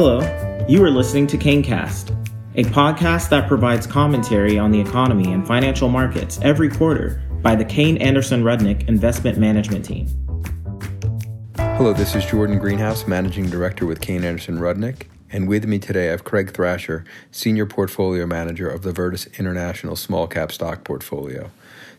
Hello, you are listening to KaneCast, a podcast that provides commentary on the economy and financial markets every quarter by the Kane Anderson-Rudnick Investment Management Team. Hello, this is Jordan Greenhouse, Managing Director with Kane Anderson-Rudnick, and with me today I have Craig Thrasher, Senior Portfolio Manager of the Virtus International Small Cap Stock Portfolio.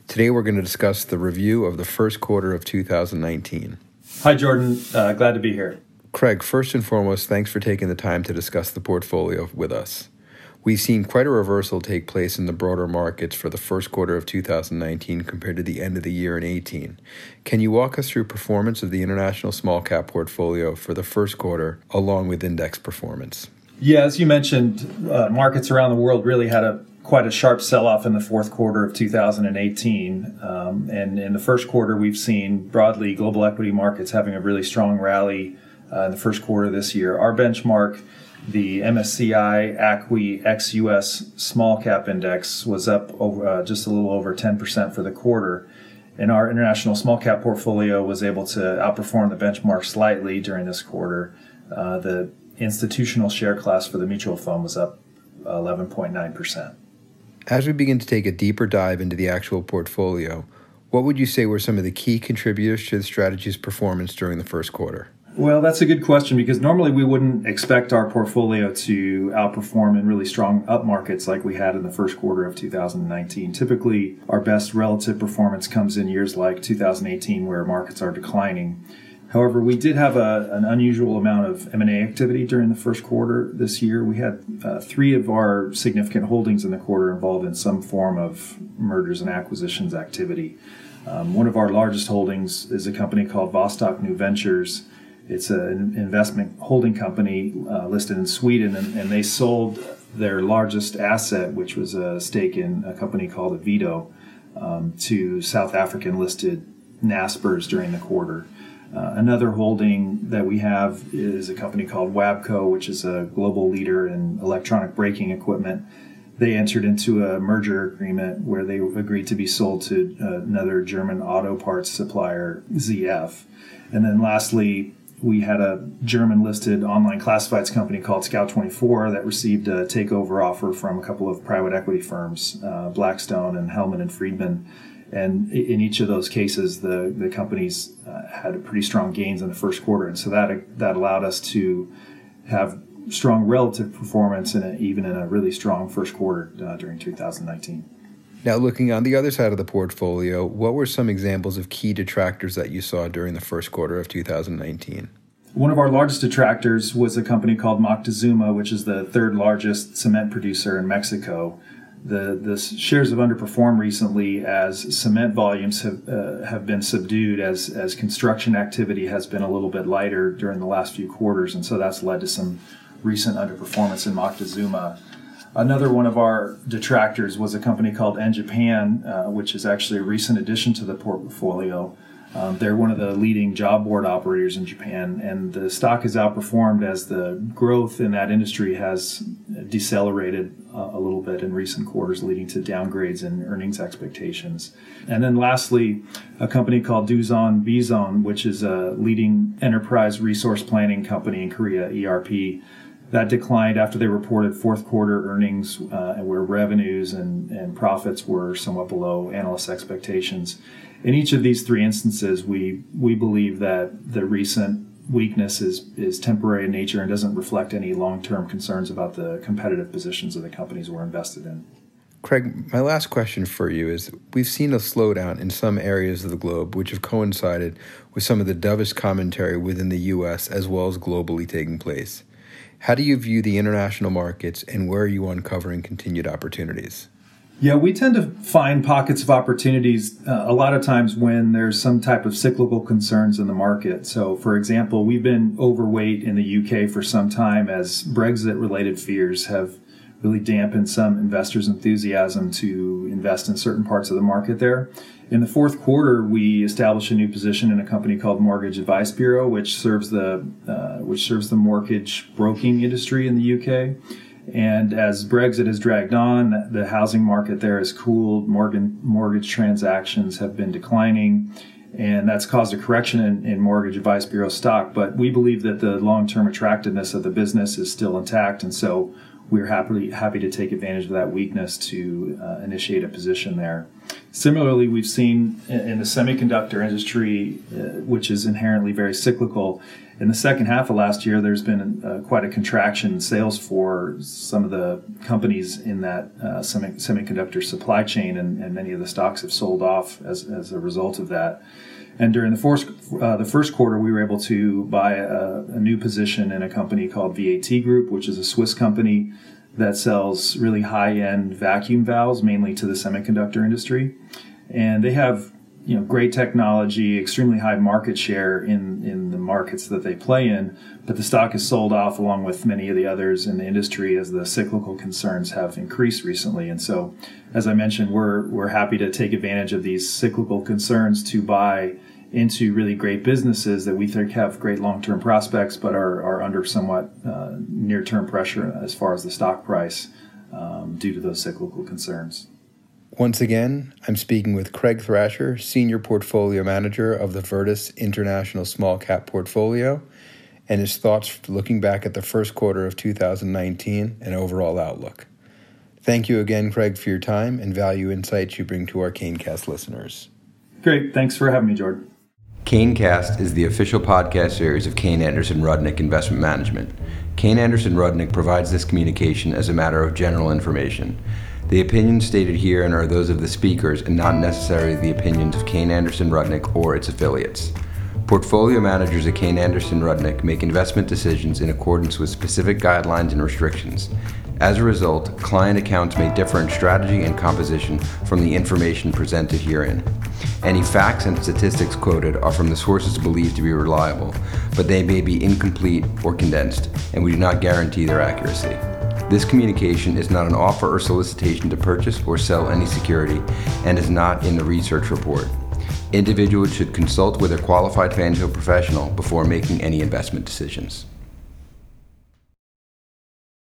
Today we're going to discuss the review of the first quarter of 2019. Hi, Jordan. Glad to be here. Craig, first and foremost, thanks for taking the time to discuss the portfolio with us. We've seen quite a reversal take place in the broader markets for the first quarter of 2019 compared to the end of the year in 2018. Can you walk us through performance of the international small cap portfolio for the first quarter along with index performance? Yeah, as you mentioned, markets around the world really had quite a sharp sell-off in the fourth quarter of 2018. And in the first quarter, we've seen broadly global equity markets having a really strong rally in the first quarter this year. Our benchmark, the MSCI ACWI XUS Small Cap Index, was up over, just a little over 10% for the quarter. And our international small cap portfolio was able to outperform the benchmark slightly during this quarter. The institutional share class for the mutual fund was up 11.9%. As we begin to take a deeper dive into the actual portfolio, what would you say were some of the key contributors to the strategy's performance during the first quarter? Well, that's a good question, because normally we wouldn't expect our portfolio to outperform in really strong up markets like we had in the first quarter of 2019. Typically, our best relative performance comes in years like 2018, where markets are declining. However, we did have an unusual amount of M&A activity during the first quarter this year. We had three of our significant holdings in the quarter involved in some form of mergers and acquisitions activity. One of our largest holdings is a company called Vostok New Ventures. It's an investment holding company listed in Sweden, and they sold their largest asset, which was a stake in a company called Avito, to South African-listed NASPERS during the quarter. Another holding that we have is a company called Wabco, which is a global leader in electronic braking equipment. They entered into a merger agreement where they agreed to be sold to another German auto parts supplier, ZF. And then lastly, we had a German-listed online classifieds company called Scout24 that received a takeover offer from a couple of private equity firms, Blackstone and Hellman and Friedman. And in each of those cases, the companies had pretty strong gains in the first quarter. And so that allowed us to have strong relative performance, even in a really strong first quarter during 2019. Now, looking on the other side of the portfolio, what were some examples of key detractors that you saw during the first quarter of 2019? One of our largest detractors was a company called Moctezuma, which is the third largest cement producer in Mexico. The shares have underperformed recently as cement volumes have been subdued as construction activity has been a little bit lighter during the last few quarters, and so that's led to some recent underperformance in Moctezuma. Another one of our detractors was a company called N-Japan, which is actually a recent addition to the portfolio. They're one of the leading job board operators in Japan, and the stock has outperformed as the growth in that industry has decelerated a little bit in recent quarters, leading to downgrades in earnings expectations. And then lastly, a company called Duzon Bizon, which is a leading enterprise resource planning company in Korea, ERP. That declined after they reported fourth quarter earnings where revenues and profits were somewhat below analyst expectations. In each of these three instances, we believe that the recent weakness is temporary in nature and doesn't reflect any long-term concerns about the competitive positions of the companies we're invested in. Craig, my last question for you is, we've seen a slowdown in some areas of the globe, which have coincided with some of the dovish commentary within the U.S. as well as globally taking place. How do you view the international markets, and where are you uncovering continued opportunities? Yeah, we tend to find pockets of opportunities a lot of times when there's some type of cyclical concerns in the market. So, for example, we've been overweight in the UK for some time as Brexit-related fears have really dampened some investors' enthusiasm to invest in certain parts of the market there. In the fourth quarter, we established a new position in a company called Mortgage Advice Bureau, which serves the mortgage broking industry in the UK. And as Brexit has dragged on, the housing market there has cooled. Mortgage transactions have been declining, and that's caused a correction in Mortgage Advice Bureau stock. But we believe that the long-term attractiveness of the business is still intact, and so we're happy to take advantage of that weakness to initiate a position there. Similarly, we've seen in the semiconductor industry, which is inherently very cyclical, in the second half of last year, there's been quite a contraction in sales for some of the companies in that semiconductor supply chain, and many of the stocks have sold off as a result of that. And during the first quarter, we were able to buy a new position in a company called VAT Group, which is a Swiss company that sells really high-end vacuum valves, mainly to the semiconductor industry. And they have, you know, great technology, extremely high market share in the markets that they play in, but the stock is sold off along with many of the others in the industry as the cyclical concerns have increased recently. And so, as I mentioned, we're happy to take advantage of these cyclical concerns to buy into really great businesses that we think have great long-term prospects, but are under somewhat near-term pressure as far as the stock price due to those cyclical concerns. Once again, I'm speaking with Craig Thrasher, Senior Portfolio Manager of the Virtus International Small Cap Portfolio, and his thoughts looking back at the first quarter of 2019 and overall outlook. Thank you again, Craig, for your time and value insights you bring to our KaneCast listeners. Great. Thanks for having me, Jordan. KaneCast is the official podcast series of Kane Anderson-Rudnick Investment Management. Kane Anderson-Rudnick provides this communication as a matter of general information. The opinions stated herein are those of the speakers and not necessarily the opinions of Kane Anderson-Rudnick or its affiliates. Portfolio managers at Kane Anderson-Rudnick make investment decisions in accordance with specific guidelines and restrictions. As a result, client accounts may differ in strategy and composition from the information presented herein. Any facts and statistics quoted are from the sources believed to be reliable, but they may be incomplete or condensed, and we do not guarantee their accuracy. This communication is not an offer or solicitation to purchase or sell any security and is not in the research report. Individuals should consult with a qualified financial professional before making any investment decisions.